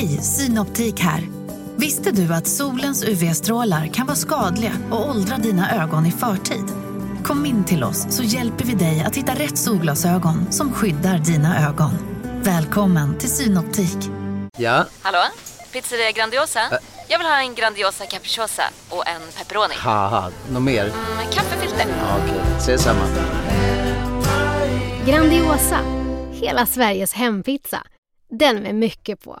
Hej, Synoptik här. Visste du att solens UV-strålar kan vara skadliga och åldra dina ögon i förtid? Kom in till oss så hjälper vi dig att hitta rätt solglasögon som skyddar dina ögon. Välkommen till Synoptik. Ja? Hallå? Pizzeria Grandiosa? Jag vill ha en Grandiosa capriciosa och en pepperoni. Haha, något mer? Kaffefilter. Ja, okej, ses samma. Grandiosa, hela Sveriges hempizza. Den med mycket på.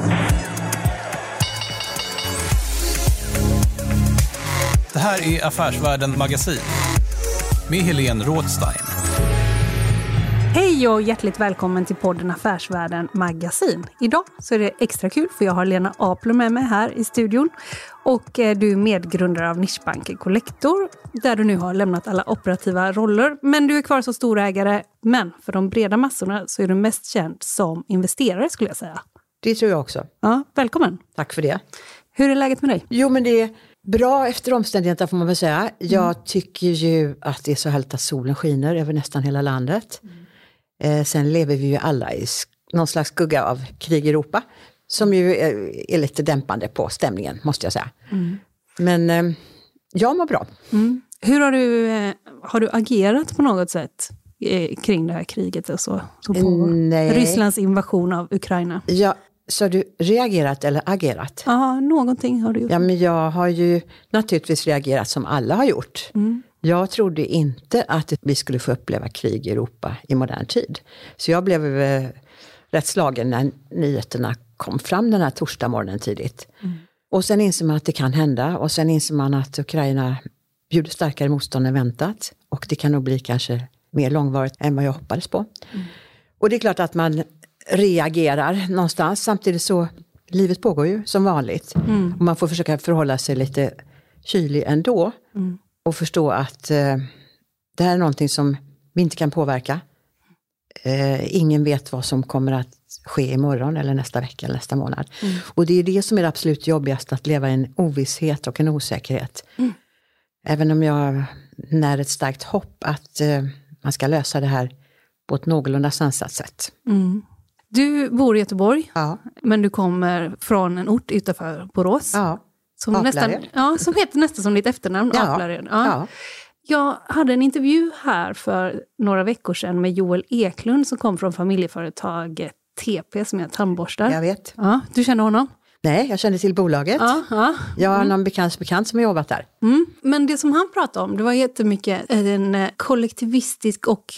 Det här är Affärsvärlden Magasin med Helene Rothstein. Hej och hjärtligt välkommen till podden Affärsvärlden Magasin. Idag så är det extra kul för jag har Lena Aplö med mig här i studion. Och du är medgrundare av Nischbank Kollektor där du nu har lämnat alla operativa roller. Men du är kvar som storägare, men för de breda massorna så är du mest känd som investerare skulle jag säga. Det tror jag också. Ja, välkommen. Tack för det. Hur är läget med dig? Jo men det är bra efter omständigheterna får man väl säga. Jag tycker ju att det är så härligt att solen skiner över nästan hela landet. Sen lever vi ju alla i någon slags skugga av krig i Europa. Som ju är lite dämpande på stämningen, måste jag säga. Mm. Men jag mår bra. Mm. Hur har du agerat på något sätt kring det här kriget? Och så, som pågår? Nej. Rysslands invasion av Ukraina. Ja, så har du reagerat eller agerat? Ja, någonting har du gjort. Ja, men jag har ju naturligtvis reagerat som alla har gjort. Mm. Jag trodde inte att vi skulle få uppleva krig i Europa i modern tid. Så jag blev rätt slagen när nyheterna kom fram den här torsdag morgonen tidigt. Mm. Och sen inser man att det kan hända. Och sen inser man att Ukraina bjuder starkare motstånd än väntat. Och det kan nog bli kanske mer långvarigt än vad jag hoppades på. Mm. Och det är klart att man reagerar någonstans. Samtidigt så, livet pågår ju som vanligt. Mm. Och man får försöka förhålla sig lite kylig ändå. Mm. Och förstå att det här är någonting som vi inte kan påverka. Ingen vet vad som kommer att ske imorgon eller nästa vecka eller nästa månad. Mm. Och det är det som är det absolut jobbigast, att leva i en ovisshet och en osäkerhet. Mm. Även om jag när ett starkt hopp att man ska lösa det här på ett någorlunda sansat sätt. Mm. Du bor i Göteborg, ja. Men du kommer från en ort utanför Borås. Ja. Som heter nästan som ditt efternamn, ja, Aplare. Ja. Ja. Jag hade en intervju här för några veckor sedan med Joel Eklund som kom från familjeföretaget TP som är tandborstar. Jag vet. Ja, du känner honom? Nej, jag känner till bolaget. Ja, ja. Jag har någon bekant som har jobbat där. Mm. Men det som han pratade om, det var jättemycket en kollektivistisk och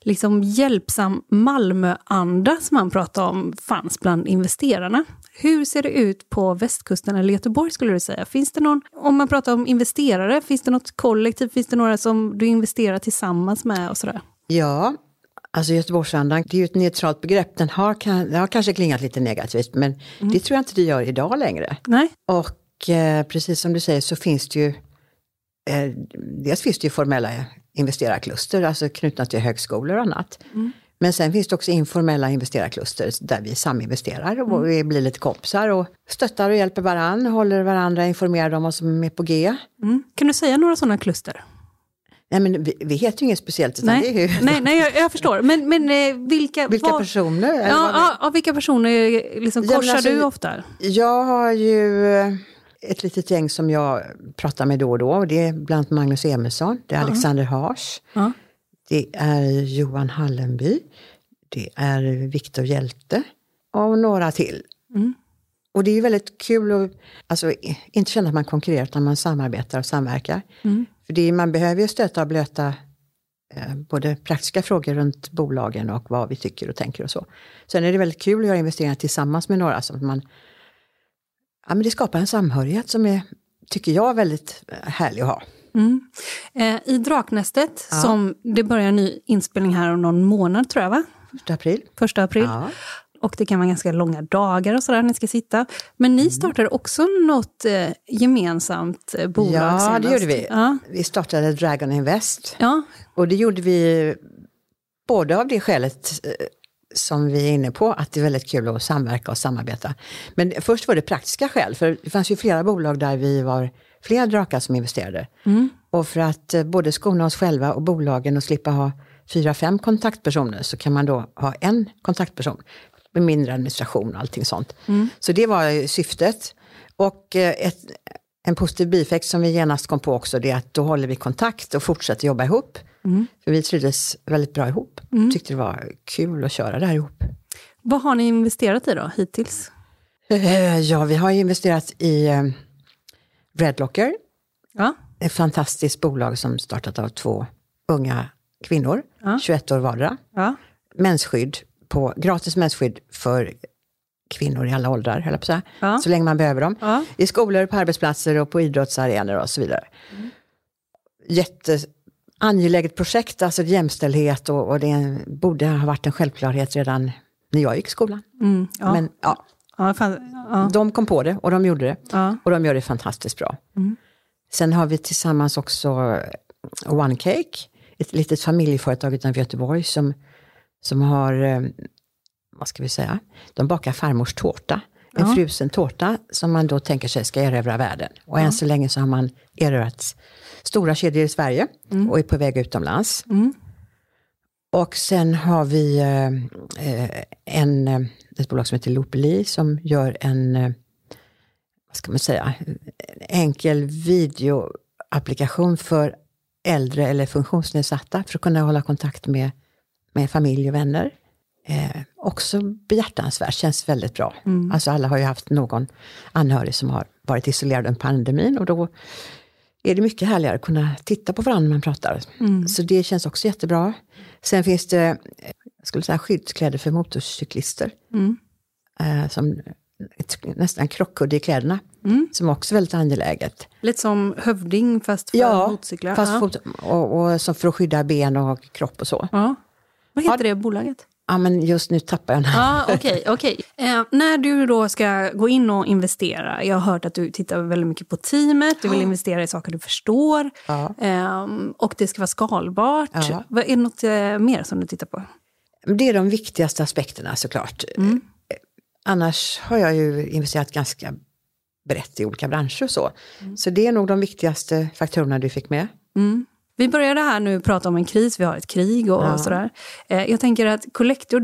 liksom hjälpsam Malmöanda som han pratade om fanns bland investerarna. Hur ser det ut på västkusten eller Göteborg skulle du säga? Finns det någon, om man pratar om investerare, finns det något kollektiv? Finns det några som du investerar tillsammans med och sådär? Ja, alltså Göteborgsandan, det är ju ett neutralt begrepp. Den har kanske klingat lite negativt, men det tror jag inte det gör idag längre. Nej. Och precis som du säger så finns det ju, dels finns det ju formella investerarkluster, alltså knutna till högskolor och annat. Mm. Men sen finns det också informella investerarkluster där vi saminvesterar och vi blir lite kompisar och stöttar och hjälper varandra, håller varandra informerade om vad som är på G. Mm. Kan du säga några sådana kluster? Nej, men vi heter ju inget speciellt. Utan nej. Det är ju... nej, jag förstår. Men vilka personer? Vilka personer liksom korsar du ofta? Jag har ju ett litet gäng som jag pratar med då och då. Det är bland annat Magnus Emilsson, det är Alexander Hars. Det är Johan Hallenby, det är Viktor Hjälte och några till. Mm. Och det är ju väldigt kul att alltså, inte känna att man konkurrerar utan man samarbetar och samverkar. Mm. För det är, man behöver ju stöta och blöta både praktiska frågor runt bolagen och vad vi tycker och tänker och så. Sen är det väldigt kul att göra investeringar tillsammans med några som man... Ja, men det skapar en samhörighet som är, tycker jag, väldigt härlig att ha. Mm. I Draknästet, som det börjar en ny inspelning här om någon månad tror jag, va? 1 april. 1 april. Ja. och det kan vara ganska långa dagar och sådär ni ska sitta. Men ni startade också något gemensamt bolag senast. Ja, det gjorde vi. Ja. Vi startade Dragon Invest. Ja. Och det gjorde vi både av det skälet som vi är inne på, att det är väldigt kul att samverka och samarbeta. Men först var det praktiska skäl, för det fanns ju flera bolag där vi var flera drakar som investerade. Mm. Och för att både skona oss själva och bolagen och slippa ha 4-5 kontaktpersoner, så kan man då ha en kontaktperson med mindre administration och allting sånt. Mm. Så det var syftet. Och en positiv bieffekt som vi genast kom på också, det är att då håller vi kontakt och fortsätter jobba ihop. Mm. För vi trivdes väldigt bra ihop. Mm. Tyckte det var kul att köra det här ihop. Vad har ni investerat i då hittills? Ja, vi har investerat i Redlocker. Ja. Ett fantastiskt bolag som startat av 2 unga kvinnor. Ja. 21 år vardera. Ja. Gratis mensskydd för kvinnor i alla åldrar, höll jag på att säga. Ja. Så länge man behöver dem. Ja. I skolor, på arbetsplatser och på idrottsarenor och så vidare. Mm. Jätteangeläget projekt, alltså jämställdhet, och det borde ha varit en självklarhet redan när jag gick i skolan. Mm, ja. Men ja. De kom på det och de gjorde det. Ja. Och de gör det fantastiskt bra. Mm. Sen har vi tillsammans också One Cake, ett litet familjeföretag utanför Göteborg som har, vad ska vi säga, de bakar farmors tårta. En frusen tårta som man då tänker sig ska erövra världen. Och än så länge så har man erövrat stora kedjor i Sverige och är på väg utomlands. Mm. Och sen har vi ett bolag som heter Loopeli som gör en, vad ska man säga, enkel videoapplikation för äldre eller funktionsnedsatta för att kunna hålla kontakt med familj och vänner. Också behjärtansvärt, känns väldigt bra. Mm. Alltså alla har ju haft någon anhörig som har varit isolerad under pandemin, och då är det mycket härligare att kunna titta på varandra när man pratar. Mm. Så det känns också jättebra. Sen finns det, jag skulle säga, skyddskläder för motorcyklister. Mm. Som nästan krockkudde i kläderna. Mm. Som också är väldigt angeläget. Lite som hövding fast för motorcyklar. Och som för att skydda ben och kropp och så. Ja. Vad heter det bolaget? Ja, men just nu tappar jag den här. Ja, okej. När du då ska gå in och investera, jag har hört att du tittar väldigt mycket på teamet, du vill investera i saker du förstår, och det ska vara skalbart. Ja. Vad är något mer som du tittar på? Det är de viktigaste aspekterna såklart. Mm. Annars har jag ju investerat ganska brett i olika branscher och så. Mm. Så det är nog de viktigaste faktorerna du fick med. Mm. Vi började här nu prata om en kris, vi har ett krig och sådär. Jag tänker att Collector,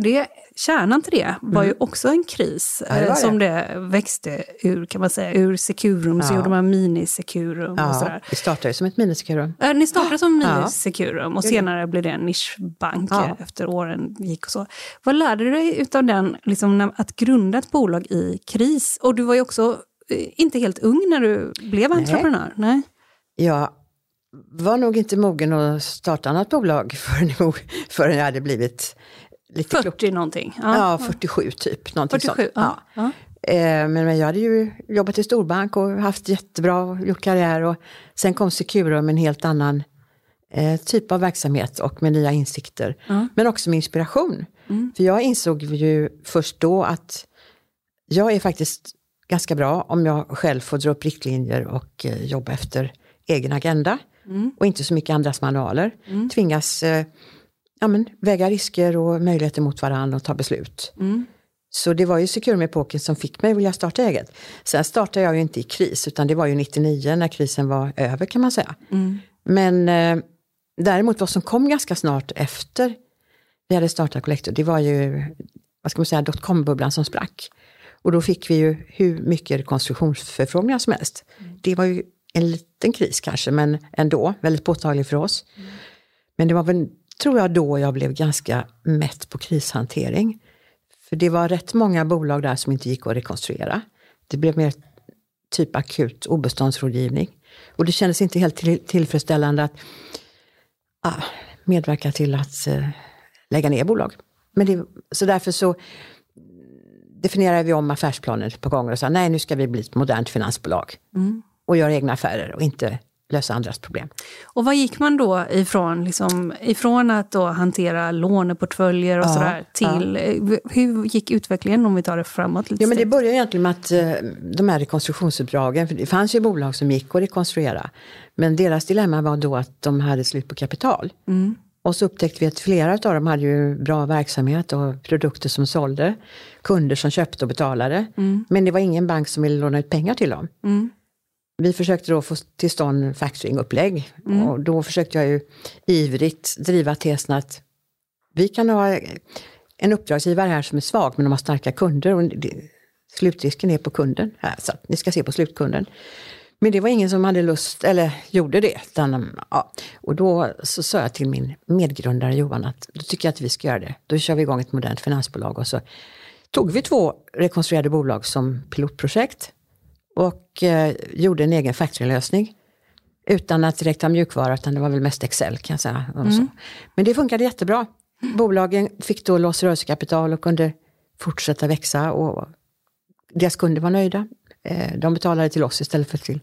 kärnan till det var ju också en kris. Ja, det var som det växte ur, kan man säga, ur Securum. Så gjorde man Mini Securum och sådär. Vi startade som ett Mini Securum. Ni startade som Mini Securum och senare blev det en nischbank efter åren gick och så. Vad lärde du dig utav den, liksom, att grunda ett bolag i kris? Och du var ju också inte helt ung när du blev entreprenör. Nej. Ja, var nog inte mogen att starta annat bolag förrän jag hade blivit lite 40 klok. Någonting. Ja, 47 typ. Någonting 47, sånt. Ja. Men jag hade ju jobbat i storbank och haft jättebra och gjort karriär. Och sen kom Securum med en helt annan typ av verksamhet och med nya insikter. Ja. Men också med inspiration. Mm. För jag insåg ju först då att jag är faktiskt ganska bra om jag själv får dra upp riktlinjer och jobba efter egen agenda. Och inte så mycket andras manualer. Tvingas väga risker och möjligheter mot varandra och ta beslut. Så det var ju Securum-epoken som fick mig vilja starta eget. Sen startade jag ju inte i kris, utan det var ju 99 när krisen var över, kan man säga. Men däremot vad som kom ganska snart efter vi hade startat Collector, det var ju, vad ska man säga, dotcom-bubblan som sprack. Och då fick vi ju hur mycket rekonstruktionsförfrågningar som helst. Det var ju en liten kris kanske, men ändå väldigt påtaglig för oss. Men det var väl, tror jag, då jag blev ganska mätt på krishantering. För det var rätt många bolag där som inte gick att rekonstruera. Det blev mer typ akut obeståndsrådgivning. Och det kändes inte helt tillfredsställande att medverka till att lägga ner bolag. Men därför definierade vi om affärsplanen på gånger och sa nej, nu ska vi bli ett modernt finansbolag. Och göra egna affärer och inte lösa andras problem. Och vad gick man då ifrån, liksom, ifrån att då hantera låneportföljer och sådär till, hur gick utvecklingen om vi tar det framåt lite? Ja, men det började egentligen med att de här rekonstruktionsuppdragen, för det fanns ju bolag som gick att rekonstruera, men deras dilemma var då att de hade slut på kapital. Mm. Och så upptäckte vi att flera av dem hade ju bra verksamhet och produkter som sålde, kunder som köpte och betalade, men det var ingen bank som ville låna ut pengar till dem. Mm. Vi försökte då få till stånd factoringupplägg, och då försökte jag ju ivrigt driva tesen att vi kan ha en uppdragsgivare här som är svag, men de har starka kunder och slutrisken är på kunden här, så att ni ska se på slutkunden. Men det var ingen som hade lust eller gjorde det. Utan, ja. Och då så sa jag till min medgrundare Johan att då tycker jag att vi ska göra det. Då kör vi igång ett modernt finansbolag och så tog vi 2 rekonstruerade bolag som pilotprojekt. Och gjorde en egen factoringlösning utan att direkt ha mjukvara, utan det var väl mest Excel kan jag säga. Och så. Men det funkade jättebra. Bolagen fick då loss rörelsekapital och kunde fortsätta växa och deras kunder var nöjda. De betalade till oss istället för till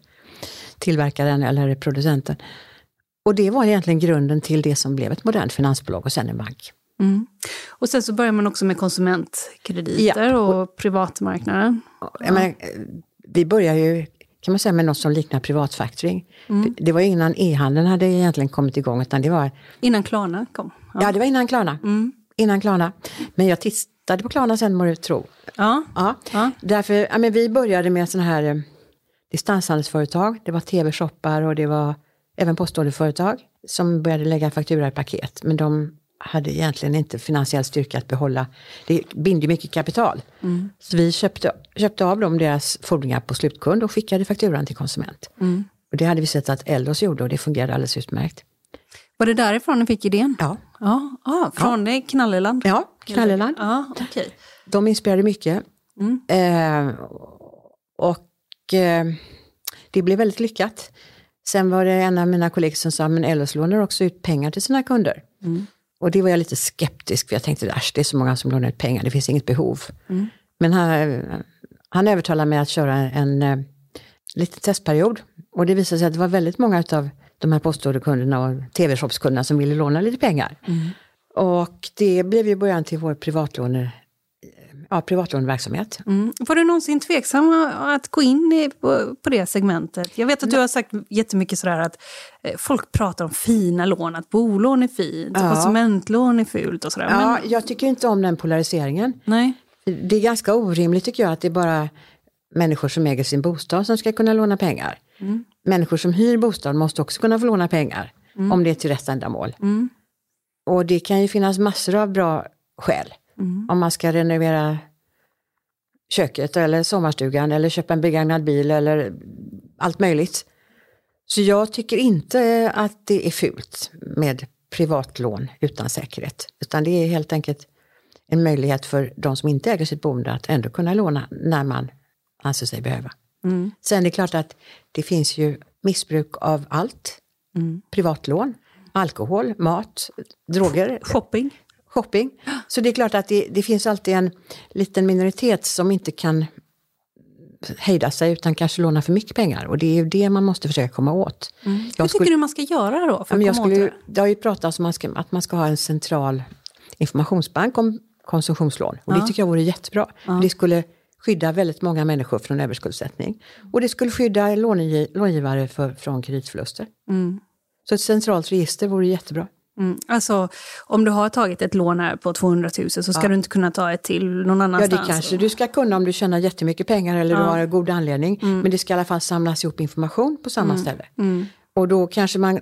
tillverkaren eller producenten. Och det var egentligen grunden till det som blev ett modernt finansbolag och sen en bank. Mm. Och sen så börjar man också med konsumentkrediter och privatmarknaden. Men, vi började ju, kan man säga, med något som liknar privatfactoring. Mm. Det var ju innan e-handeln hade egentligen kommit igång, utan det var... Innan Klarna kom. Ja, det var innan Klarna. Mm. Innan Klarna. Men jag tittade på Klarna sen, må du tro. Ja. Därför, men vi började med sådana här distanshandelsföretag. Det var tv-shoppar och det var även postorderföretag som började lägga faktura i paket. Men de hade egentligen inte finansiell styrka att behålla. Det binder mycket kapital. Mm. Så vi köpte av dem deras fordringar på slutkund och skickade fakturan till konsument. Mm. Och det hade vi sett att Elders gjorde och det fungerade alldeles utmärkt. Var det därifrån ni fick idén? Ja. Från Knalleland? Ja, Knalleland. Ja, okay. De inspirerade mycket. Det blev väldigt lyckat. Sen var det en av mina kollegor som sa, men Elders lånar också ut pengar till sina kunder. Mm. Och det var jag lite skeptisk, för jag tänkte, det är så många som lånar ut pengar, det finns inget behov. Mm. Men han övertalade mig att köra en liten testperiod. Och det visade sig att det var väldigt många av de här postorderkunderna och tv-shopskunderna som ville låna lite pengar. Mm. Och det blev ju början till vår privatlåneverksamhet. Mm. Var du någonsin tveksam att gå in på det segmentet? Jag vet att du har sagt jättemycket sådär att folk pratar om fina lån, att bolån är fint, konsumentlån är fult och sådär. Ja, men... jag tycker inte om den polariseringen. Nej. Det är ganska orimligt tycker jag att det är bara människor som äger sin bostad som ska kunna låna pengar. Mm. Människor som hyr bostad måste också kunna få låna pengar om det är till rätt ändamål. Mm. Och det kan ju finnas massor av bra skäl. Mm. Om man ska renovera köket eller sommarstugan eller köpa en begagnad bil eller allt möjligt. Så jag tycker inte att det är fult med privatlån utan säkerhet. Utan det är helt enkelt en möjlighet för de som inte äger sitt boende att ändå kunna låna när man anser sig behöva. Mm. Sen är det klart att det finns ju missbruk av allt. Mm. Privatlån, alkohol, mat, droger. Shopping. Så det är klart att det finns alltid en liten minoritet som inte kan hejda sig utan kanske låna för mycket pengar. Och det är ju det man måste försöka komma åt. Mm. Hur tycker du man ska göra då? För det har ju pratats om att man ska ha en central informationsbank om konsumtionslån. Och det tycker jag vore jättebra. Ja. Det skulle skydda väldigt många människor från överskuldsättning. Och det skulle skydda långivare från kreditförluster. Mm. Så ett centralt register vore jättebra. Mm. Alltså om du har tagit ett lån här på 200 000 så ska du inte kunna ta ett till någon annanstans. Ja, det kanske du ska kunna om du tjänar jättemycket pengar eller du har en god anledning. Mm. Men det ska i alla fall samlas ihop information på samma ställe. Mm. Och då kanske man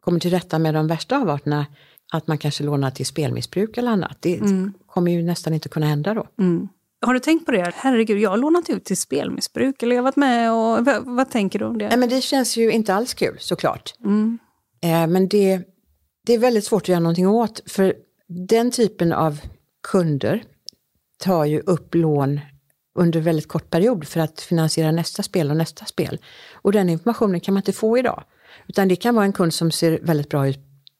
kommer till rätta med de värsta avarterna, att man kanske lånar till spelmissbruk eller annat. Det kommer ju nästan inte kunna hända då. Mm. Har du tänkt på det? Herregud, jag har lånat ut till spelmissbruk eller jag har varit med och... Vad tänker du om det? Nej, men det känns ju inte alls kul såklart. Mm. Men det är väldigt svårt att göra någonting åt, för den typen av kunder tar ju upp lån under väldigt kort period för att finansiera nästa spel. Och den informationen kan man inte få idag. Utan det kan vara en kund som ser väldigt bra ut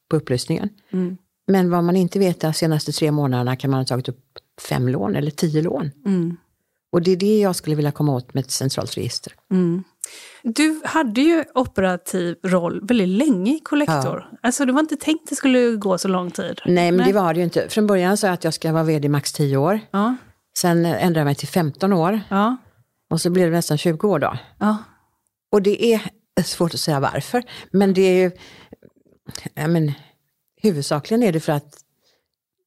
på upplysningen. Mm. Men vad man inte vet är att de senaste 3 månaderna kan man ha tagit upp 5 lån eller 10 lån. Mm. Och det är det jag skulle vilja komma åt med ett centralt register. Mm. Du hade ju operativ roll väldigt länge i Collector. Ja. Alltså du var inte tänkt att det skulle gå så lång tid. Nej, men det var det ju inte. Från början sa jag att jag ska vara vd i max 10 år. Ja. Sen ändrade jag mig till 15 år. Ja. Och så blev det nästan 20 år då. Ja. Och det är svårt att säga varför. Men det är ju... Ja, men, huvudsakligen är det för att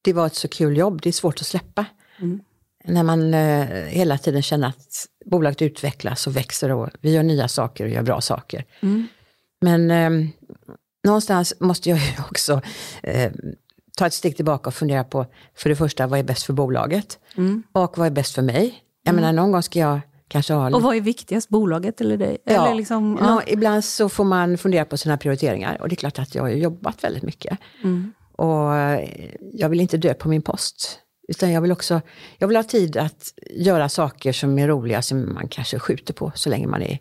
det var ett så kul jobb. Det är svårt att släppa. Mm. När man hela tiden känner att bolaget utvecklas och växer och vi gör nya saker och gör bra saker. Mm. Men någonstans måste jag ju också ta ett steg tillbaka och fundera på för det första, vad är bäst för bolaget? Mm. Och vad är bäst för mig? Jag menar, någon gång ska jag kanske ha... Och vad är viktigast, bolaget eller dig? Ja, eller liksom, ja. Ibland så får man fundera på sina prioriteringar. Och det är klart att jag har jobbat väldigt mycket. Mm. Och jag vill inte dö på min post. Utan jag vill också, jag vill ha tid att göra saker som är roliga som man kanske skjuter på så länge man är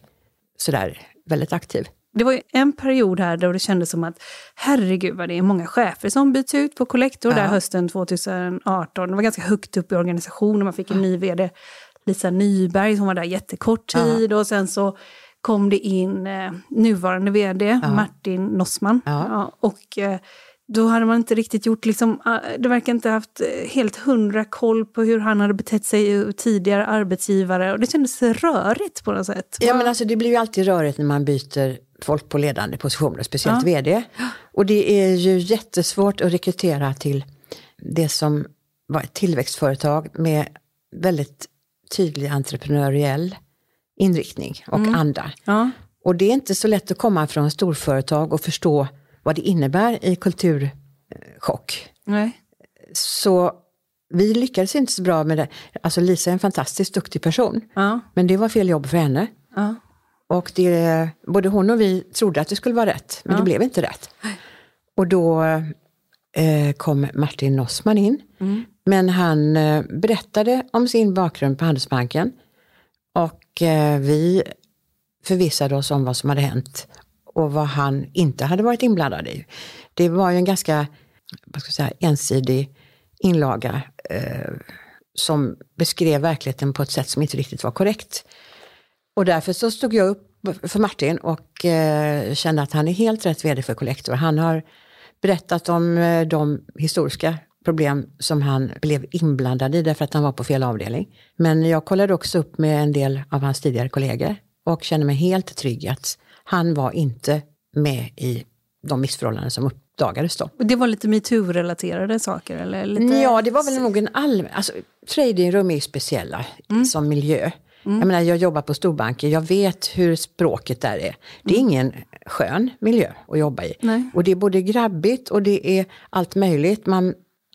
sådär väldigt aktiv. Det var ju en period här då det kändes som att herregud vad det är många chefer som byts ut på Collector där hösten 2018. Det var ganska högt upp i organisationen. Man fick en ny vd, Lisa Nyberg, som var där jättekort tid och sen så kom det in nuvarande vd Martin Nossman och då hade man inte riktigt gjort liksom, det verkar inte haft helt 100 koll på hur han hade betett sig tidigare arbetsgivare och det kändes rörigt på något sätt. Ja, men alltså det blir ju alltid rörigt när man byter folk på ledande positioner, speciellt vd. Och det är ju jättesvårt att rekrytera till det som var ett tillväxtföretag med väldigt tydlig entreprenöriell inriktning och anda. Ja. Och det är inte så lätt att komma från storföretag och förstå vad det innebär i kulturchock. Nej. Så vi lyckades inte så bra med det. Alltså Lisa är en fantastiskt duktig person. Ja. Men det var fel jobb för henne. Ja. Och det, både hon och vi trodde att det skulle vara rätt. Men det blev inte rätt. Nej. Och då kom Martin Nossman in. Mm. Men han berättade om sin bakgrund på Handelsbanken. Och vi förvissade oss om vad som hade hänt. Och vad han inte hade varit inblandad i. Det var ju en ganska, vad ska jag säga, ensidig inlaga. Som beskrev verkligheten på ett sätt som inte riktigt var korrekt. Och därför så stod jag upp för Martin. Och kände att han är helt rätt vd för Collector. Han har berättat om de historiska problem som han blev inblandad i. Därför att han var på fel avdelning. Men jag kollade också upp med en del av hans tidigare kollegor. Och kände mig helt trygg att han var inte med i de missförhållanden som uppdagades då. Det var lite MeToo-relaterade saker? Eller lite... Ja, det var väl nog en allmän... Alltså, tradingrum är ju speciella som miljö. Mm. Jag menar, jag jobbar på storbanker. Jag vet hur språket där är. Det är ingen skön miljö att jobba i. Nej. Och det är både grabbigt och det är allt möjligt.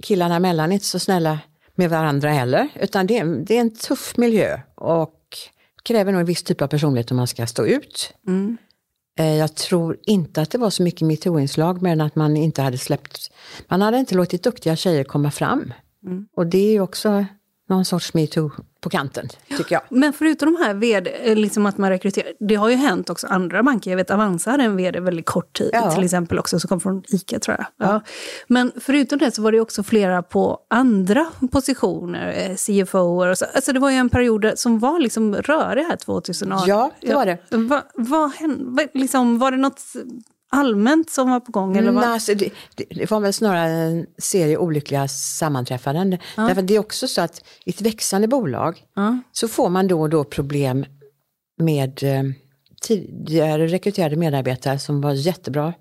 Killarna mellan är inte så snälla med varandra heller. Utan det är en tuff miljö. Och kräver nog en viss typ av personlighet om man ska stå ut. Mm. Jag tror inte att det var så mycket MeToo-inslag, men att man inte hade släppt... Man hade inte låtit duktiga tjejer komma fram. Mm. Och det är ju också någon sorts MeToo på kanten, tycker jag. Men förutom de här vd, liksom att man rekryterar... Det har ju hänt också andra banker. Jag vet, Avanza hade en vd väldigt kort tid, till exempel också, som kom från ICA, tror jag. Ja. Ja. Men förutom det så var det också flera på andra positioner, CFO och så. Alltså det var ju en period som var liksom rörig här 2018. Ja, det var det. Vad hände? Liksom, var det något allmänt som var på gång? Eller vad? Alltså, det var väl snarare en serie olyckliga sammanträffanden. Ja. Därför det är också så att i ett växande bolag så får man då och då problem med tidigare rekryterade medarbetare som var jättebra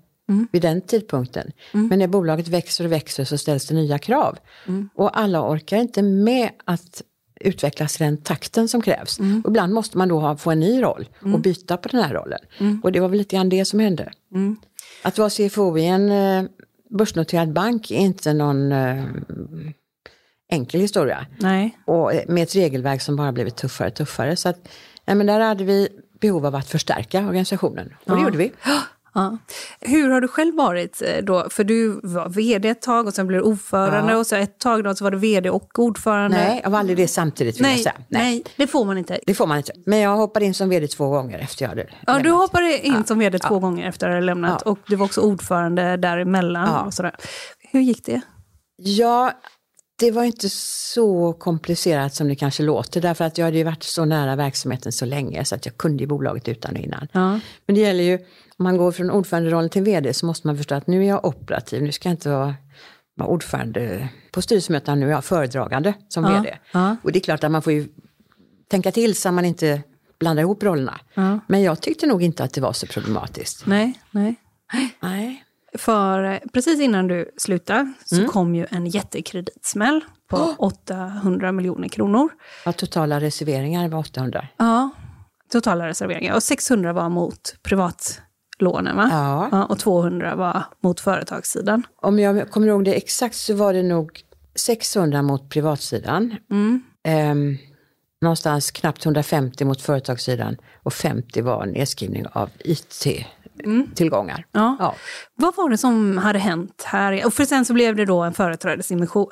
vid den tidpunkten. Mm. Men när bolaget växer och växer så ställs det nya krav. Mm. Och alla orkar inte med att utvecklas den takten som krävs. Mm. Och ibland måste man då få en ny roll och byta på den här rollen. Mm. Och det var väl lite grann det som hände. Mm. Att vara CFO i en börsnoterad bank är inte någon enkel historia. Nej. Och med ett regelverk som bara blivit tuffare och tuffare. Så att, ja, men där hade vi behov av att förstärka organisationen. Och det gjorde vi. Ja. Hur har du själv varit då? För du var vd ett tag och sen blev du ordförande och så ett tag då så var du vd och ordförande. Nej, jag var aldrig det samtidigt vill jag säga. Nej, det får man inte. Det får man inte. Men jag hoppade in som vd 2 gånger efter jag hade lämnat. Du hoppade in som vd 2 gånger efter jag hade lämnat och du var också ordförande däremellan och sådär. Hur gick det? Ja, Det var inte så komplicerat som det kanske låter. Därför att jag hade ju varit så nära verksamheten så länge. Så att jag kunde ju bolaget utan och innan. Ja. Men det gäller ju, om man går från ordföranderollen till vd så måste man förstå att nu är jag operativ. Nu ska jag inte vara ordförande på styrelsemöten. Nu är jag föredragande som vd. Ja. Och det är klart att man får ju tänka till så att man inte blandar ihop rollerna. Ja. Men jag tyckte nog inte att det var så problematiskt. Nej. För precis innan du slutade så kom ju en jättekreditsmäll på 800 miljoner kronor. Ja, totala reserveringar var 800. Ja, totala reserveringar. Och 600 var mot privatlånen, va? Ja. Ja, och 200 var mot företagssidan. Om jag kommer ihåg det exakt så var det nog 600 mot privatsidan. Mm. Någonstans knappt 150 mot företagssidan och 50 var nedskrivning av IT- tillgångar. Ja. Vad var det som hade hänt här? Och för sen så blev det då en företrädesemission.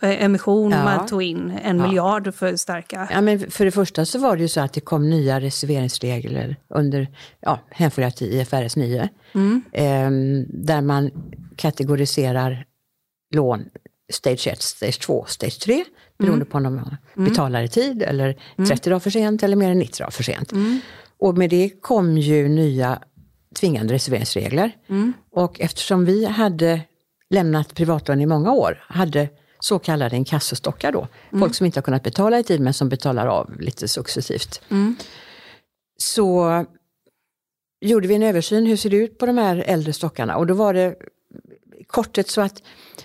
Ja. Man tog in 1 miljard för att stärka. Ja, men för det första så var det ju så att det kom nya reserveringsregler under, hänförliga till IFRS 9. Där man kategoriserar lån stage 1, stage 2, stage 3 beroende på om de betalar i tid eller 30 dagar för sent eller mer än 90 dagar för sent. Och med det kom ju nya tvingande reserveringsregler. Och eftersom vi hade lämnat privatlån i många år, hade så kallade inkassostockar då. Folk som inte har kunnat betala i tid men som betalar av lite successivt. Så gjorde vi en översyn, hur ser det ut på de här äldre stockarna? Och då var det kortet så att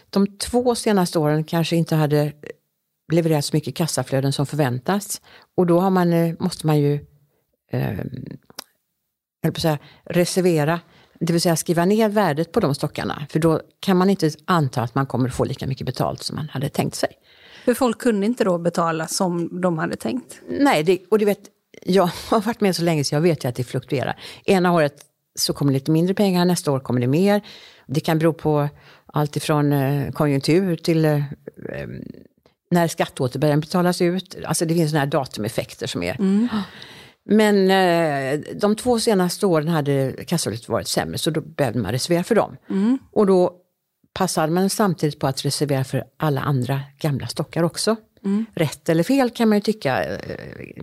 de 2 senaste åren kanske inte hade levererat så mycket kassaflöden som förväntas. Och då måste man ju reservera, det vill säga skriva ner värdet på de stockarna. För då kan man inte anta att man kommer få lika mycket betalt som man hade tänkt sig. För folk kunde inte då betala som de hade tänkt? Nej, och du vet, jag har varit med så länge så jag vet ju att det fluktuerar. Ena året så kommer det lite mindre pengar, nästa år kommer det mer. Det kan bero på allt ifrån konjunktur till när skatteåterbäringen betalas ut. Alltså det finns sådana här datumeffekter som är... Men de 2 senaste åren hade kassaflödet varit sämre så då behövde man reservera för dem. Och då passade man samtidigt på att reservera för alla andra gamla stockar också. Rätt eller fel kan man ju tycka,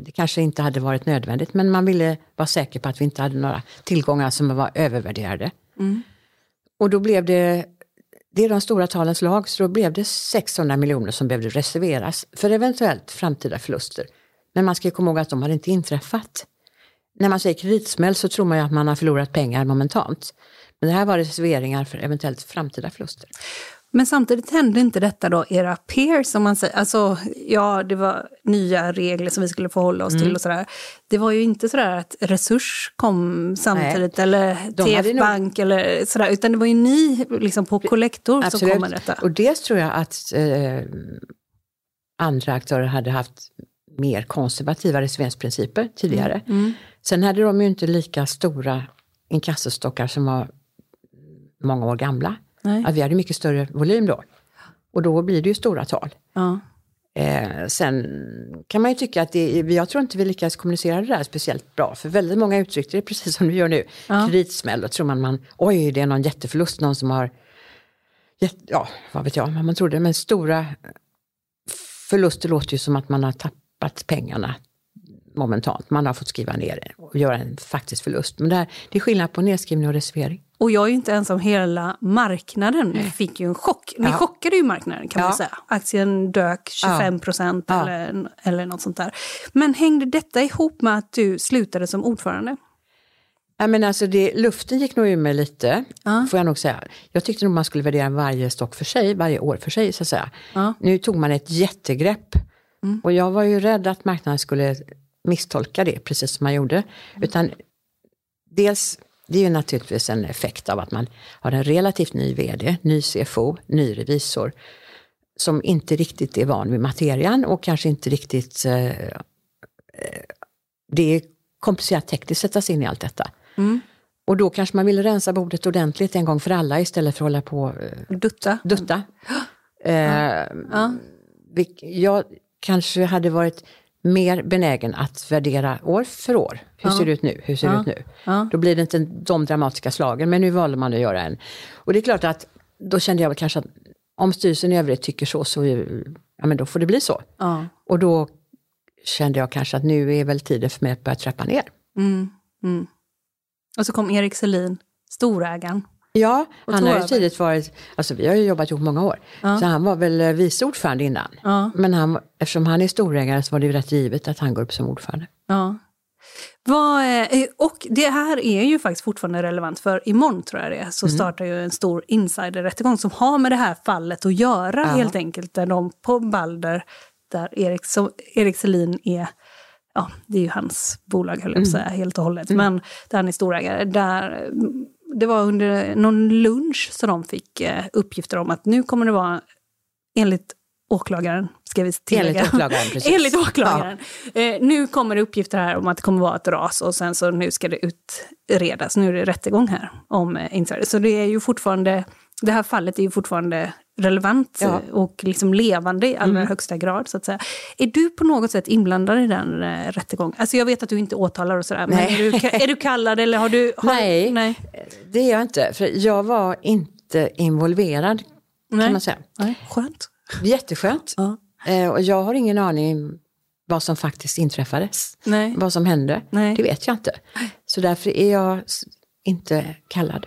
det kanske inte hade varit nödvändigt men man ville vara säker på att vi inte hade några tillgångar som var övervärderade. Och då blev det är de stora talens lag, så då blev det 600 miljoner som behövde reserveras för eventuellt framtida förluster. Men man ska komma ihåg att de hade inte inträffat. När man säger kreditsmäll så tror man ju att man har förlorat pengar momentant. Men det här var reserveringar för eventuellt framtida förluster. Men samtidigt hände inte detta då era peers som man säger. Alltså det var nya regler som vi skulle förhålla oss till och sådär. Det var ju inte sådär att resurs kom samtidigt. Nej, eller TF-bank eller sådär. Utan det var ju ni liksom på Collector som kom med detta. Och dels tror jag att andra aktörer hade haft mer konservativa reserveringsprinciper tidigare. Sen hade de ju inte lika stora inkassostockar som var många år gamla. Att vi hade mycket större volym då. Och då blir det ju stora tal. Ja. Sen kan man ju tycka att jag tror inte vi lyckas kommunicera det där speciellt bra. För väldigt många uttryckte det precis som vi gör nu. Ja. Kreditsmäll, då tror man oj det är någon jätteförlust, någon som har vad vet jag, man trodde. Men stora förluster låter ju som att man har tappat pengarna momentant. Man har fått skriva ner det och göra en faktisk förlust. Men det är skillnad på nedskrivning och reservering. Och jag är ju inte ensam, hela marknaden fick ju en chock. Ni chockade ju marknaden kan man säga. Aktien dök 25% eller något sånt där. Men hängde detta ihop med att du slutade som ordförande? Ja, men alltså luften gick nog ur mig lite, får jag nog säga. Jag tyckte nog man skulle värdera varje stock för sig, varje år för sig så att säga. Nu tog man ett jättegrepp. Och jag var ju rädd att marknaden skulle misstolka det, precis som man gjorde. Utan dels, det är ju naturligtvis en effekt av att man har en relativt ny vd, ny CFO, ny revisor. Som inte riktigt är van vid materian och kanske inte riktigt... det är komplicerat tekniskt sätta sig in i allt detta. Och då kanske man vill rensa bordet ordentligt en gång för alla istället för att hålla på... Dutta. Jag kanske hade varit mer benägen att värdera år för år. Hur ser det ut nu? Då blir det inte de dramatiska slagen, men nu valde man att göra en. Och det är klart att då kände jag väl kanske att om styrelsen i övrigt tycker så är ja men då får det bli så. Ja. Och då kände jag kanske att nu är väl tiden för mig att börja trappa ner. Mm. Mm. Och så kom Erik Selin, storägaren. Ja, han har ju tidigt varit, alltså vi har ju jobbat ihop många år. Ja. Så han var väl vice ordförande innan. Ja. Men han, eftersom han är storägare så var det ju rätt givet att han går upp som ordförande. Ja. Och det här är ju faktiskt fortfarande relevant, för imorgon tror jag det är, så startar ju en stor insiderrättegång som har med det här fallet att göra, ja, helt enkelt, där de på Balder, där Erik Selin är, ja det är ju hans bolag höll jag på att säga helt och hållet, men där han är storägare, där det var under någon lunch så de fick uppgifter om att nu kommer det vara enligt åklagaren, ska vi tillägga. Enligt åklagaren. Ja. Nu kommer det uppgifter här om att det kommer vara ett ras och sen så nu ska det utredas. Nu är det rättegång här om insider. Så det är ju fortfarande, det här fallet är ju fortfarande relevant, ja, och liksom levande i allra högsta grad så att säga. Är du på något sätt inblandad i den rättegången? Alltså jag vet att du inte åtalar och sådär, men är du kallad eller har du... Nej, det är jag inte. För jag var inte involverad kan man säga. Nej, skönt. Jätteskönt. Ja. Och jag har ingen aning vad som faktiskt inträffades. Nej. Vad som hände. Nej. Det vet jag inte. Så därför är jag inte kallad.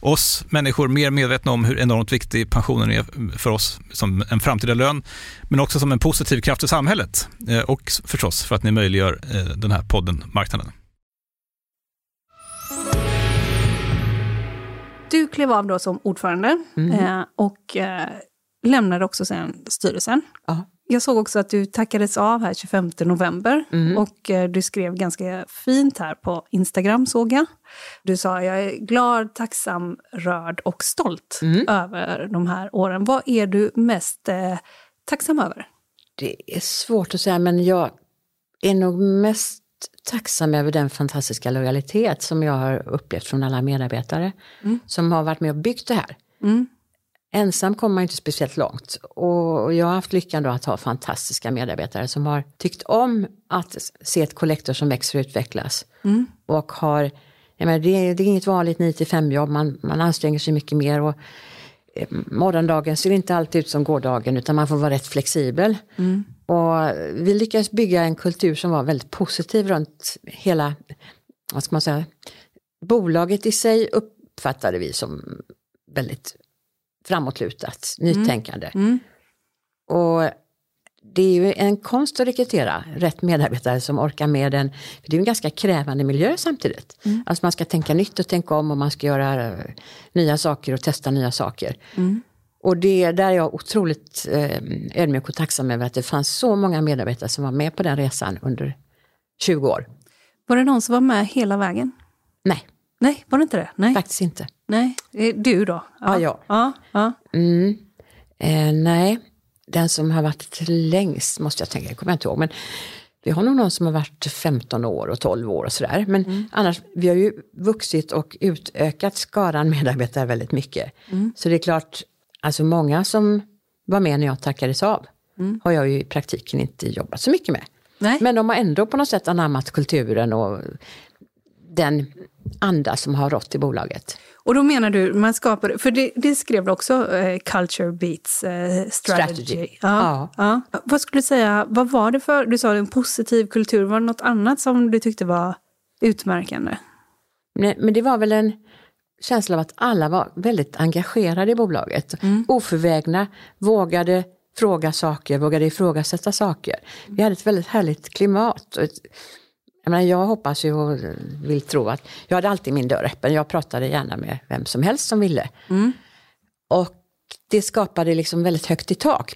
oss människor mer medvetna om hur enormt viktig pensionen är för oss som en framtida lön, men också som en positiv kraft i samhället och förstås för att ni möjliggör den här podden Marknaden. Du klev av då som ordförande och lämnade också sen styrelsen. Aha. Jag såg också att du tackades av här 25 november och du skrev ganska fint här på Instagram såg jag. Du sa jag är glad, tacksam, rörd och stolt över de här åren. Vad är du mest tacksam över? Det är svårt att säga men jag är nog mest tacksam över den fantastiska lojalitet som jag har upplevt från alla medarbetare som har varit med och byggt det här. Mm. Ensam kommer man inte speciellt långt och jag har haft lyckan då att ha fantastiska medarbetare som har tyckt om att se ett Collector som växer och utvecklas. Mm. Och har, jag menar, det är inget vanligt 9-5 jobb, man anstränger sig mycket mer och morgondagen ser inte alltid ut som gårdagen utan man får vara rätt flexibel. Mm. Och vi lyckades bygga en kultur som var väldigt positiv runt hela, vad ska man säga, bolaget i sig uppfattade vi som väldigt framåtlutat, nytänkande. Mm. Och det är ju en konst att rekrytera rätt medarbetare som orkar med den. För det är ju en ganska krävande miljö samtidigt. Mm. Alltså man ska tänka nytt och tänka om och man ska göra nya saker och testa nya saker. Mm. Och det där är jag otroligt ödmjuk och tacksam över att det fanns så många medarbetare som var med på den resan under 20 år. Var det någon som var med hela vägen? Nej. Nej, var det inte det? Nej. Faktiskt inte. Nej, du då? Ja, jag. Ja. Mm. Nej, den som har varit längst måste jag tänka, jag kommer inte ihåg. Men vi har nog någon som har varit 15 år och 12 år och sådär. Men annars, vi har ju vuxit och utökat skaran medarbetare väldigt mycket. Mm. Så det är klart, alltså många som var med när jag tackades av har jag ju i praktiken inte jobbat så mycket med. Nej. Men de har ändå på något sätt anammat kulturen och den anda som har rått i bolaget. Och då menar du, man skapar, för det skrev du också, Culture Beats Strategy. Ja. Vad skulle du säga, vad var det för, du sa en positiv kultur, var det något annat som du tyckte var utmärkande? Nej, men det var väl en känsla av att alla var väldigt engagerade i bolaget. Mm. Oförvägna, vågade fråga saker, vågade ifrågasätta saker. Vi hade ett väldigt härligt klimat. Jag hoppas ju och vill tro att jag hade alltid min dörr öppen. Jag pratade gärna med vem som helst som ville. Mm. Och det skapade liksom väldigt högt i tak.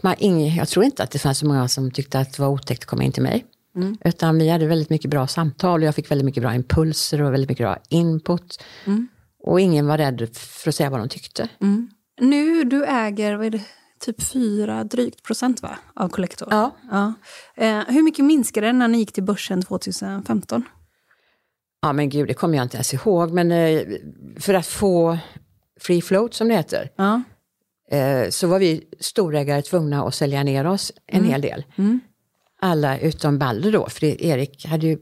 Jag tror inte att det fanns så många som tyckte att det var otäckt att komma in till mig. Mm. Utan vi hade väldigt mycket bra samtal och jag fick väldigt mycket bra impulser och väldigt mycket bra input. Mm. Och ingen var rädd för att säga vad de tyckte. Mm. Nu du äger, vad är det? Typ 4% va? Av Collector. Ja. Hur mycket minskade den när ni gick till börsen 2015? Ja men gud, det kommer jag inte ens ihåg. Men för att få free float som det heter. Ja. Så var vi storägare tvungna att sälja ner oss en hel del. Mm. Alla utom Balder då. För Erik hade ju...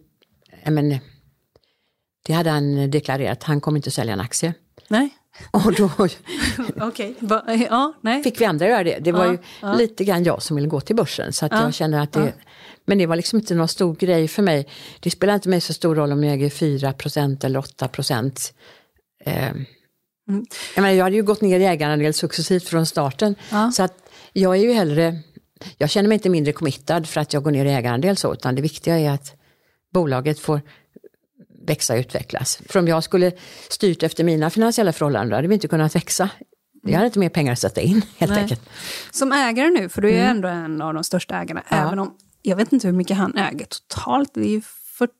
det hade han deklarerat. Han kommer inte att sälja en aktie. Nej. Och då fick vi andra göra det. Det var ju lite grann jag som ville gå till börsen. Så att jag känner att det... Men det var liksom inte någon stor grej för mig. Det spelar inte mig så stor roll om jag äger 4% eller 8%. Jag hade ju gått ner i ägarandel successivt från starten. Så att jag är ju hellre... Jag känner mig inte mindre committad för att jag går ner i ägarandel så. Utan det viktiga är att bolaget får... växa och utvecklas. För om jag skulle styrt efter mina finansiella förhållanden hade vi inte kunnat växa. Jag hade inte mer pengar att sätta in helt enkelt. Som ägare nu, för du är ju ändå en av de största ägarna. Ja. Även om, jag vet inte hur mycket han äger totalt. Det är ju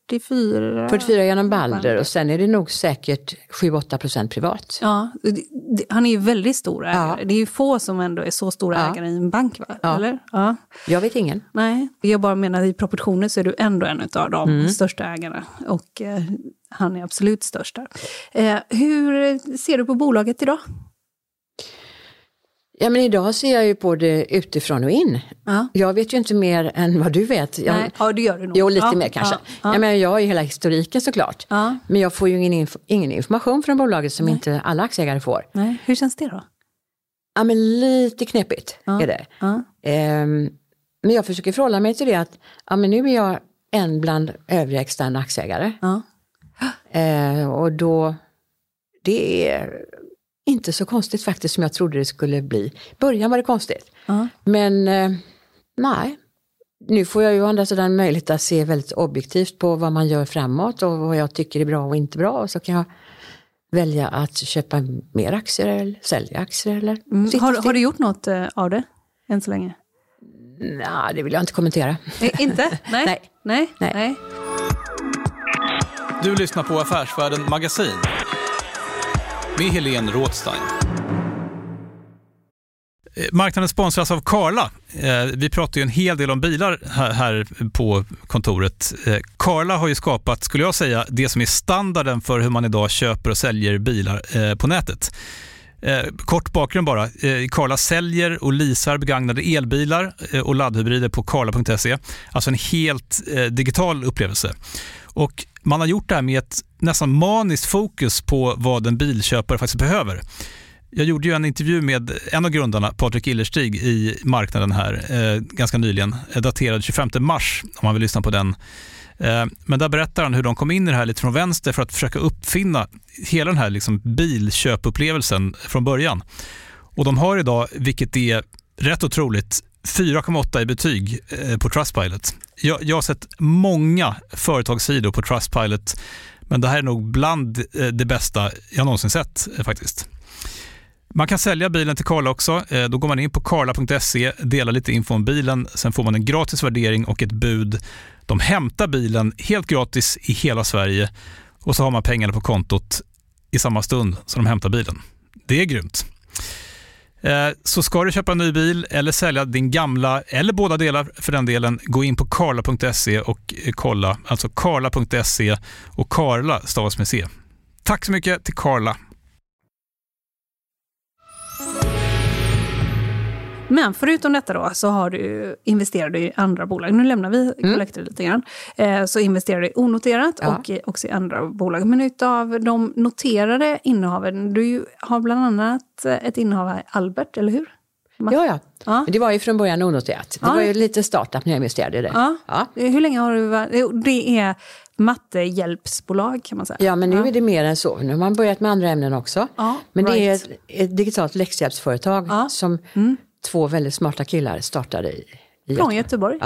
44... 44 genom Balder och sen är det nog säkert 7-8% privat. Ja, han är ju väldigt stor ägare. Ja. Det är ju få som ändå är så stora ägare i en bank, va? Ja. Eller? Ja. Jag vet ingen. Nej, jag bara menar i proportioner så är du ändå en av de största ägarna. Och han är absolut största. Hur ser du på bolaget idag? Ja, men idag ser jag ju på det utifrån och in. Ja. Jag vet ju inte mer än vad du vet. Ja, det gör du nog. Jo, lite mer kanske. Ja. Ja, men jag har ju hela historiken såklart. Ja. Men jag får ju ingen information från bolaget som inte alla aktieägare får. Nej. Hur känns det då? Ja, men lite knepigt är det. Ja. Men jag försöker förhålla mig till det att men nu är jag en bland övriga externa aktieägare. Ja. Och då... Det är... Inte så konstigt faktiskt som jag trodde det skulle bli. Början var det konstigt. Men nej. Nu får jag ju å andra sidan möjlighet att se väldigt objektivt på vad man gör framåt. Och vad jag tycker är bra och inte bra. Och så kan jag välja att köpa mer aktier eller sälja aktier. Eller har du gjort något av det än så länge? Nej, det vill jag inte kommentera. Inte? Nej. Du lyssnar på Affärsvärlden Magasin. Med Helene Rothstein. Marknaden sponsras av Carla. Vi pratar ju en hel del om bilar här på kontoret. Carla har ju skapat, skulle jag säga, det som är standarden för hur man idag köper och säljer bilar på nätet. Kort bakgrund bara. Carla säljer och leasar begagnade elbilar och laddhybrider på Carla.se. Alltså en helt digital upplevelse. Och man har gjort det här med ett nästan maniskt fokus på vad en bilköpare faktiskt behöver. Jag gjorde ju en intervju med en av grundarna, Patrik Illerstig, i marknaden här ganska nyligen. Daterad 25 mars, om man vill lyssna på den. Men där berättar han hur de kom in i det här lite från vänster för att försöka uppfinna hela den här liksom bilköpupplevelsen från början. Och de har idag, vilket är rätt otroligt, 4,8 i betyg på Trustpilot. Jag har sett många företagssidor på Trustpilot, men det här är nog bland det bästa jag någonsin sett faktiskt. Man kan sälja bilen till Carla också. Då går man in på Carla.se, delar lite info om bilen. Sen får man en gratis värdering och ett bud. De hämtar bilen helt gratis i hela Sverige. Och så har man pengarna på kontot i samma stund som de hämtar bilen. Det är grymt. Så ska du köpa en ny bil eller sälja din gamla, eller båda delar för den delen, gå in på Carla.se och kolla. Alltså Carla.se, och Carla stavas med C. Tack så mycket till Carla. Men förutom detta då så har du investerat i andra bolag. Nu lämnar vi Collector lite grann. Så investerar du onoterat och också i andra bolag. Men utav de noterade innehaven, du har bland annat ett innehav här, Albert, eller hur? Ja. Det var ju från början onoterat. Det var ju lite startup när jag investerade i det. Hur länge har du varit? Det är mattehjälpsbolag kan man säga. Ja, men nu är det mer än så. Nu har man börjat med andra ämnen också. Men det är ett digitalt läxhjälpsföretag som... Två väldigt smarta killar startade i Göteborg.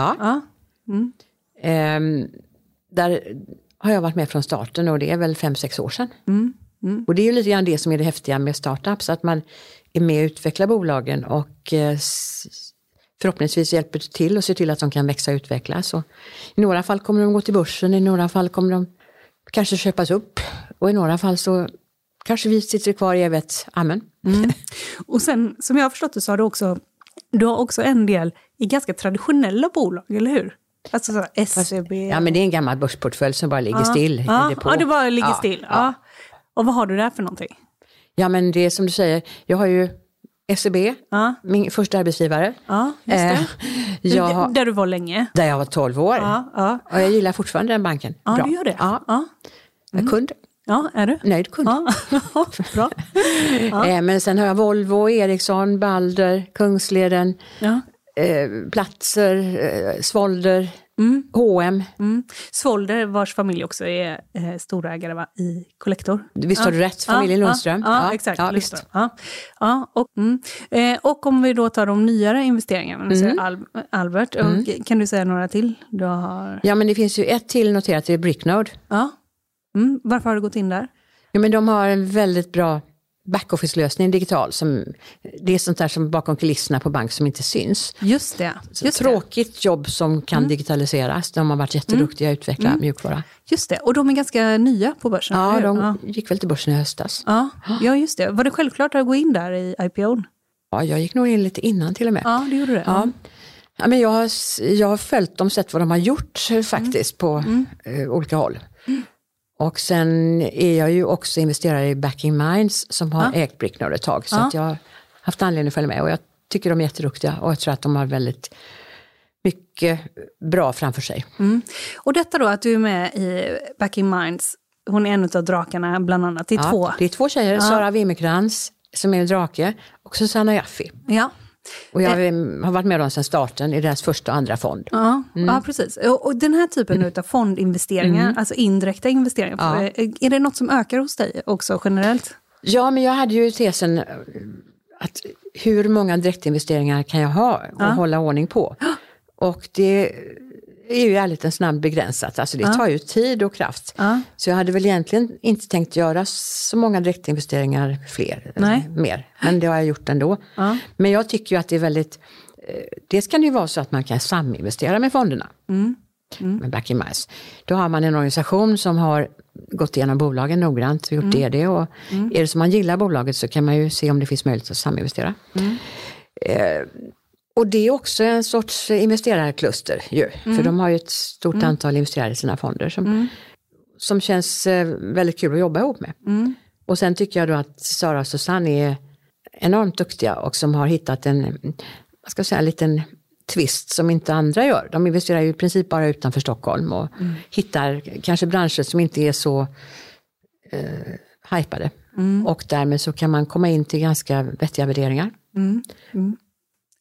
Där har jag varit med från starten, och det är väl 5-6 år sedan. Och det är ju lite grann det som är det häftiga med startups, att man är med och utvecklar bolagen och förhoppningsvis hjälper till och ser till att de kan växa och utvecklas. Och i några fall kommer de gå till börsen, i några fall kommer de kanske köpas upp, och i några fall så kanske vi sitter kvar i evigt. Amen. Och sen, som jag har förstått det, så har du har också en del i ganska traditionella bolag, eller hur? Alltså så SCB. Ja, men det är en gammal börsportfölj som bara ligger still. Det bara ligger still. Och vad har du där för någonting? Ja, men det är som du säger, jag har ju SCB, min första arbetsgivare. Där du var länge. Där jag var 12 år. Och jag gillar fortfarande den banken. Bra. Du gör det. Jag kunde. Ja, är du? Nöjd kund. Bra. Men sen har jag Volvo, Ericsson, Balder, Kungsleden, Platser, Svolder, H&M. Svolder, vars familj också är storägare i Collector. Visst har du rätt, familjen Lundström. Exakt. Lundström. Och om vi då tar de nyare investeringarna, Albert, kan du säga några till? Du har... Ja, men det finns ju ett till noterat i Bricknode. Varför har du gått in där? Ja, men de har en väldigt bra backoffice-lösning digital. Det är sånt där som bakom kulisserna på bank som inte syns. Just det. Tråkigt jobb som kan digitaliseras. De har varit jätteduktiga att utveckla mjukvara. Just det. Och de är ganska nya på börsen. Ja, de gick väl till börsen i höstas. Ja, just det. Var det självklart att gå in där i IPO:n? Ja, jag gick nog in lite innan till och med. Ja, det gjorde det. Ja. Ja, men jag har följt dem, sett vad de har gjort faktiskt på olika håll. Och sen är jag ju också investerare i Backing Minds, som har ägt Bricknode ett tag. Så att jag har haft anledning att följa med. Och jag tycker de är jätteduktiga. Och jag tror att de har väldigt mycket bra framför sig. Och detta då, att du är med i Backing Minds. Hon är en av drakarna bland annat. Det är två. Det är två tjejer. Sara Wimmerkrans, som är en drake. Och Susanna Jaffi. Ja. Och jag har varit med dem sedan starten i deras första och andra fond. Ja, precis. Och den här typen av fondinvesteringar, alltså indirekta investeringar, är det något som ökar hos dig också generellt? Ja, men jag hade ju tesen att hur många direktinvesteringar kan jag ha och hålla ordning på? Och det är ju ärligt en snabb begränsat. Alltså det tar ju tid och kraft. Så jag hade väl egentligen inte tänkt göra så många direktinvesteringar mer. Men det har jag gjort ändå. Men jag tycker ju att det är väldigt... Det kan ju vara så att man kan saminvestera med fonderna. Med Back in Mice. Då har man en organisation som har gått igenom bolagen noggrant och gjort det. Och är det som man gillar bolaget så kan man ju se om det finns möjlighet att saminvestera. Och det är också en sorts investerarkluster ju. För de har ju ett stort antal investerare i sina fonder som känns väldigt kul att jobba ihop med. Och sen tycker jag då att Sara och Susanne är enormt duktiga och som har hittat en liten twist som inte andra gör. De investerar ju i princip bara utanför Stockholm och hittar kanske branscher som inte är så hypade. Och därmed så kan man komma in till ganska vettiga värderingar.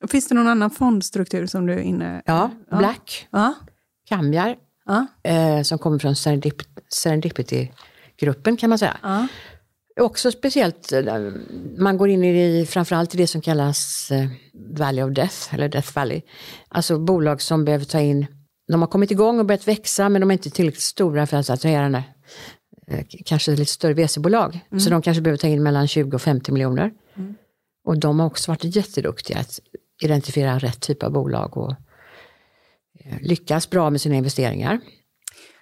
Finns det någon annan fondstruktur som du är inne? Ja, Black Cambiar, som kommer från Serendipity-gruppen kan man säga. Också speciellt, man går in i framförallt det som kallas Valley of Death, eller Death Valley. Alltså bolag som behöver ta in, de har kommit igång och börjat växa men de är inte tillräckligt stora för att attrahera det. Kanske lite större VC-bolag. Mm. Så de kanske behöver ta in mellan 20 och 50 miljoner. Mm. Och de har också varit jätteduktiga att identifiera rätt typ av bolag och lyckas bra med sina investeringar.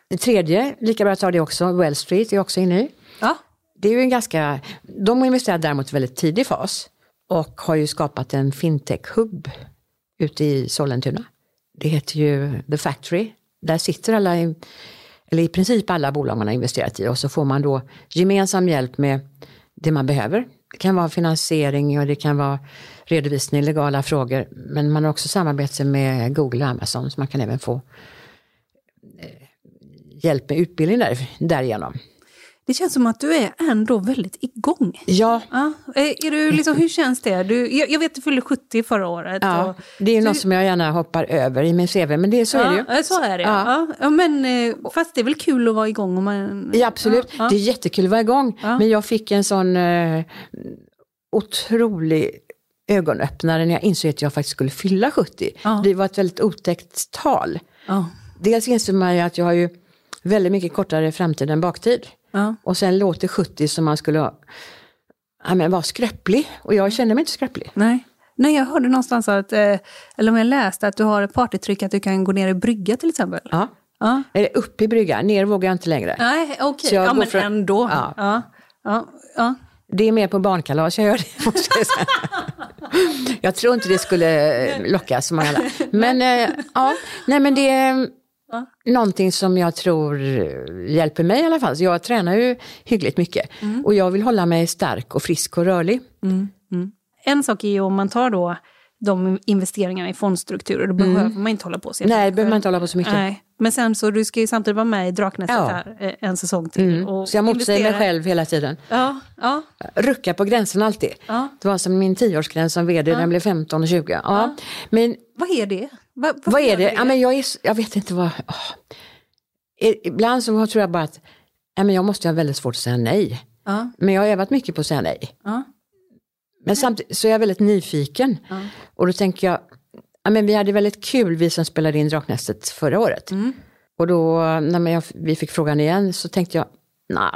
Det tredje, lika bra att ta det också, Wall Street är också inne i. Ja. Det är ju en ganska, de har investerat däremot väldigt tidig fas och har ju skapat en fintech-hub ute i Sollentuna. Det heter ju The Factory. Där sitter alla, eller i princip alla bolag man har investerat i och så får man då gemensam hjälp med det man behöver. Det kan vara finansiering och det kan vara redovisning, legala frågor. Men man har också samarbete med Google och Amazon så man kan även få hjälp med utbildning därigenom. Det känns som att du är ändå väldigt igång. Ja. Ja. Är du liksom, hur känns det? Jag vet att du fyllde 70 förra året. Ja, och det är något som jag gärna hoppar över i min CV, men det, så är det ju. Så är det. Ja. Ja, men, fast det är väl kul att vara igång? Om man, ja, absolut. Ja. Det är jättekul att vara igång. Ja. Men jag fick en sån otrolig ögonöppnare när jag insåg att jag faktiskt skulle fylla 70. Ja. Det var ett väldigt otäckt tal. Ja. Dels insåg man att jag har ju väldigt mycket kortare framtid än baktid. Ja. Och sen låter 70 som man skulle vara skräpplig. Och jag kände mig inte skräpplig. Nej, jag hörde någonstans att, eller om jag läste att du har ett partytryck att du kan gå ner i brygga till exempel. Ja, ja. Eller upp i brygga, ner vågar jag inte längre. Nej, okej, okay. Ja men från, ändå. Ja. Ja. Ja. Ja. Det är mer på barnkalas, jag gör det. Jag tror inte det skulle locka så många. Men ja, nej men det är någonting som jag tror hjälper mig i alla fall. Så jag tränar ju hyggligt mycket. Mm. Och jag vill hålla mig stark och frisk och rörlig. Mm. Mm. En sak är ju om man tar då de investeringarna i fondstrukturer. Då behöver man inte hålla på så mycket. Nej, behöver man inte hålla på så mycket. Nej. Men sen så du ska ju samtidigt vara med i Draknästet här en säsong till. Mm. Och så jag motsäger mig själv hela tiden. Ja. Ja. Rucka på gränsen alltid. Ja. Det var som min 10-årsgräns som vd när jag blev 15 och 20. Ja. Ja. Men vad är det? Vad är det? Ja, men jag vet inte vad. Ibland så tror jag bara att men jag måste ha väldigt svårt att säga nej. Men jag har övat mycket på att säga nej. Men samtidigt så är jag väldigt nyfiken. Och då tänker jag, men vi hade väldigt kul, vi som spelade in Draknästet förra året. Mm. Och då när vi fick frågan igen så tänkte jag,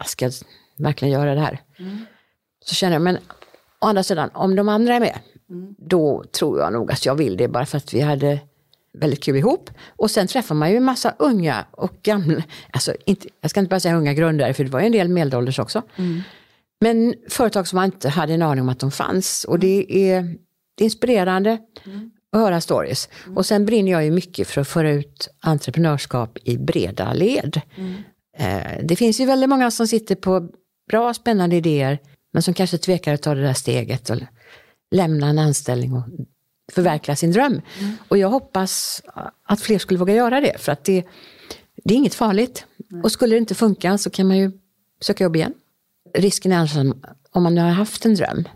ska jag verkligen göra det här? Mm. Så känner jag, men å andra sidan, om de andra är med, då tror jag nog att jag vill det. Bara för att vi hade väldigt kul ihop. Och sen träffar man ju en massa unga och gamla. Alltså inte, jag ska inte bara säga unga grundare, för det var ju en del medelålders också. Mm. Men företag som man inte hade en aning om att de fanns. Och det är inspirerande att höra stories. Mm. Och sen brinner jag ju mycket för att föra ut entreprenörskap i breda led. Mm. Det finns ju väldigt många som sitter på bra, spännande idéer. Men som kanske tvekar att ta det där steget och lämna en anställning och förverkliga sin dröm. Mm. Och jag hoppas att fler skulle våga göra det. För att det är inget farligt. Mm. Och skulle det inte funka så kan man ju söka jobb igen. Risken är alltså, om man har haft en dröm,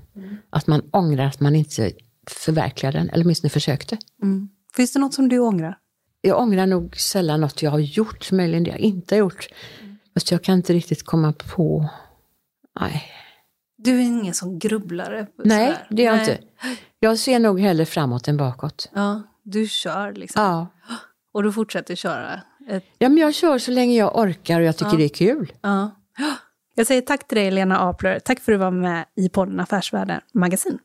att man ångrar att man inte förverkligade den. Eller åtminstone försökte. Mm. Finns det något som du ångrar? Jag ångrar nog sällan något jag har gjort. Möjligen det jag inte har gjort. Fast jag kan inte riktigt komma på. Nej. Du är ingen som grubblare. Nej, sådär. Det är jag inte. Jag ser nog hellre framåt än bakåt. Ja, du kör liksom. Ja. Och du fortsätter köra. Ja, men jag kör så länge jag orkar och jag tycker det är kul. Ja. Jag säger tack till dig, Lena Aplö. Tack för att du var med i podden Affärsvärlden Magasin.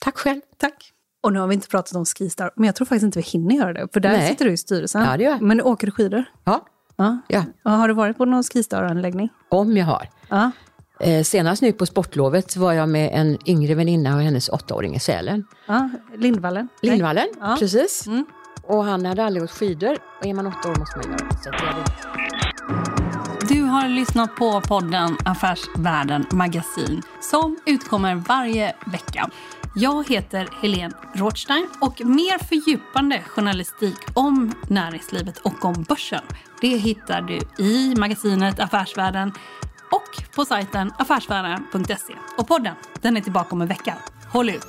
Tack själv. Tack. Och nu har vi inte pratat om skistar, men jag tror faktiskt inte vi hinner göra det. För där sitter du i styrelsen. Ja, det gör jag. Men du åker skidor. Ja. Ja. Ja. Har du varit på någon skistar-anläggning? Om jag har. Ja. Senast nu på sportlovet var jag med en yngre väninna och hennes 8-åring i Sälen. Ja, Lindvallen. Lindvallen, ja. Precis. Mm. Och han hade aldrig åkt skidor. Och är man 8 år måste man göra så Du har lyssnat på podden Affärsvärlden Magasin som utkommer varje vecka. Jag heter Helene Rothstein och mer fördjupande journalistik om näringslivet och om börsen. Det hittar du i magasinet Affärsvärlden och på sajten affärsvärlden.se. Och podden, den är tillbaka om en vecka. Håll ut!